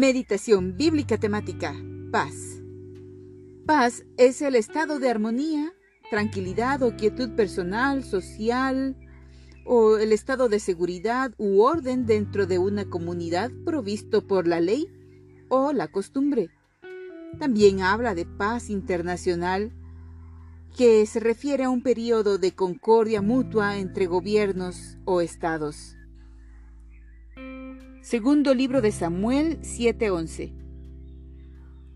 Meditación bíblica temática, paz. Paz es el estado de armonía, tranquilidad o quietud personal, social, o el estado de seguridad u orden dentro de una comunidad provisto por la ley o la costumbre. También habla de paz internacional, que se refiere a un periodo de concordia mutua entre gobiernos o estados. Segundo libro de Samuel 7:11.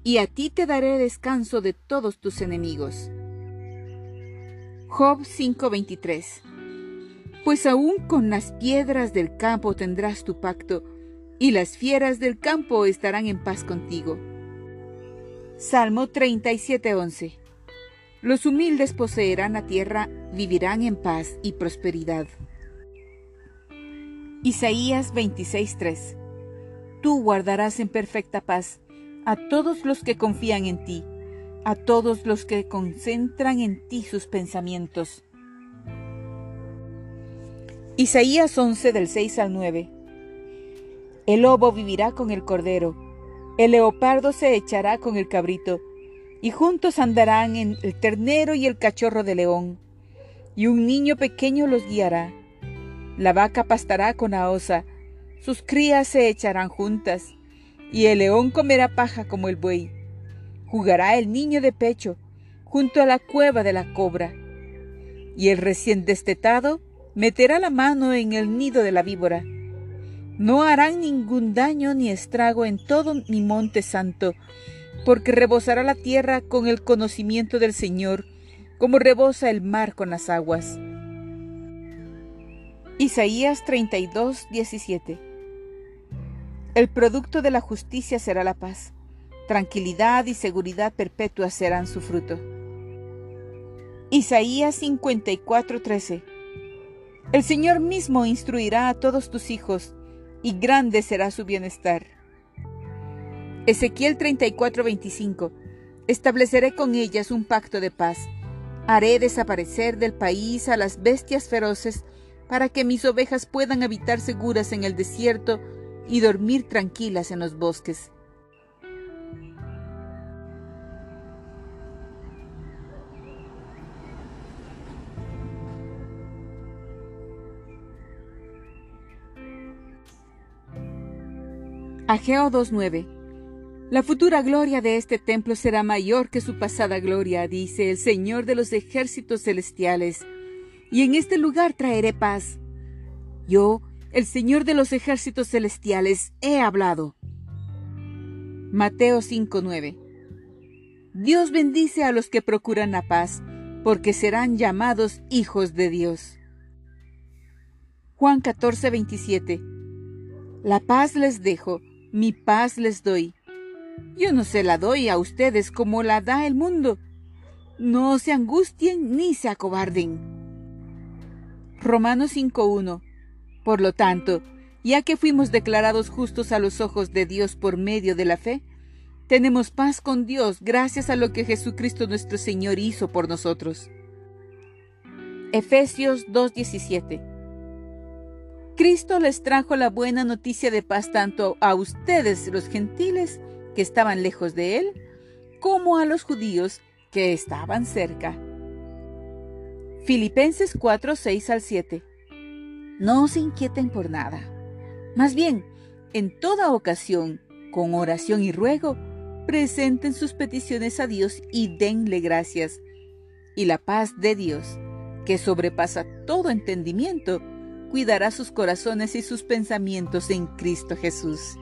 Y a ti te daré descanso de todos tus enemigos. Job 5:23. Pues aún con las piedras del campo tendrás tu pacto, y las fieras del campo estarán en paz contigo. Salmo 37:11. Los humildes poseerán la tierra, vivirán en paz y prosperidad. Isaías 26:3. Tú guardarás en perfecta paz a todos los que confían en ti, a todos los que concentran en ti sus pensamientos. Isaías 11 del 6 al 9. El lobo vivirá con el cordero, el leopardo se echará con el cabrito, y juntos andarán en el ternero y el cachorro de león, y un niño pequeño los guiará. La vaca pastará con la osa, sus crías se echarán juntas, y el león comerá paja como el buey. Jugará el niño de pecho junto a la cueva de la cobra, y el recién destetado meterá la mano en el nido de la víbora. No harán ningún daño ni estrago en todo mi monte santo, porque rebosará la tierra con el conocimiento del Señor, como rebosa el mar con las aguas. Isaías 32:17. El producto de la justicia será la paz, tranquilidad y seguridad perpetua serán su fruto. Isaías 54:13. El Señor mismo instruirá a todos tus hijos, y grande será su bienestar. Ezequiel 34:25. Estableceré con ellas un pacto de paz. Haré desaparecer del país a las bestias feroces, para que mis ovejas puedan habitar seguras en el desierto y dormir tranquilas en los bosques. Ageo 2:9. La futura gloria de este templo será mayor que su pasada gloria, dice el Señor de los ejércitos celestiales, y en este lugar traeré paz. Yo, el Señor de los ejércitos celestiales, he hablado. Mateo 5:9. Dios bendice a los que procuran la paz, porque serán llamados hijos de Dios. Juan 14:27. La paz les dejo, mi paz les doy. Yo no se la doy a ustedes como la da el mundo. No se angustien ni se acobarden. Romanos 5:1. Por lo tanto, ya que fuimos declarados justos a los ojos de Dios por medio de la fe, tenemos paz con Dios gracias a lo que Jesucristo nuestro Señor hizo por nosotros. Efesios 2:17. Cristo les trajo la buena noticia de paz tanto a ustedes, los gentiles, que estaban lejos de él, como a los judíos, que estaban cerca. Filipenses 4:6 al 7. No se inquieten por nada. Más bien, en toda ocasión, con oración y ruego, presenten sus peticiones a Dios y denle gracias. Y la paz de Dios, que sobrepasa todo entendimiento, cuidará sus corazones y sus pensamientos en Cristo Jesús.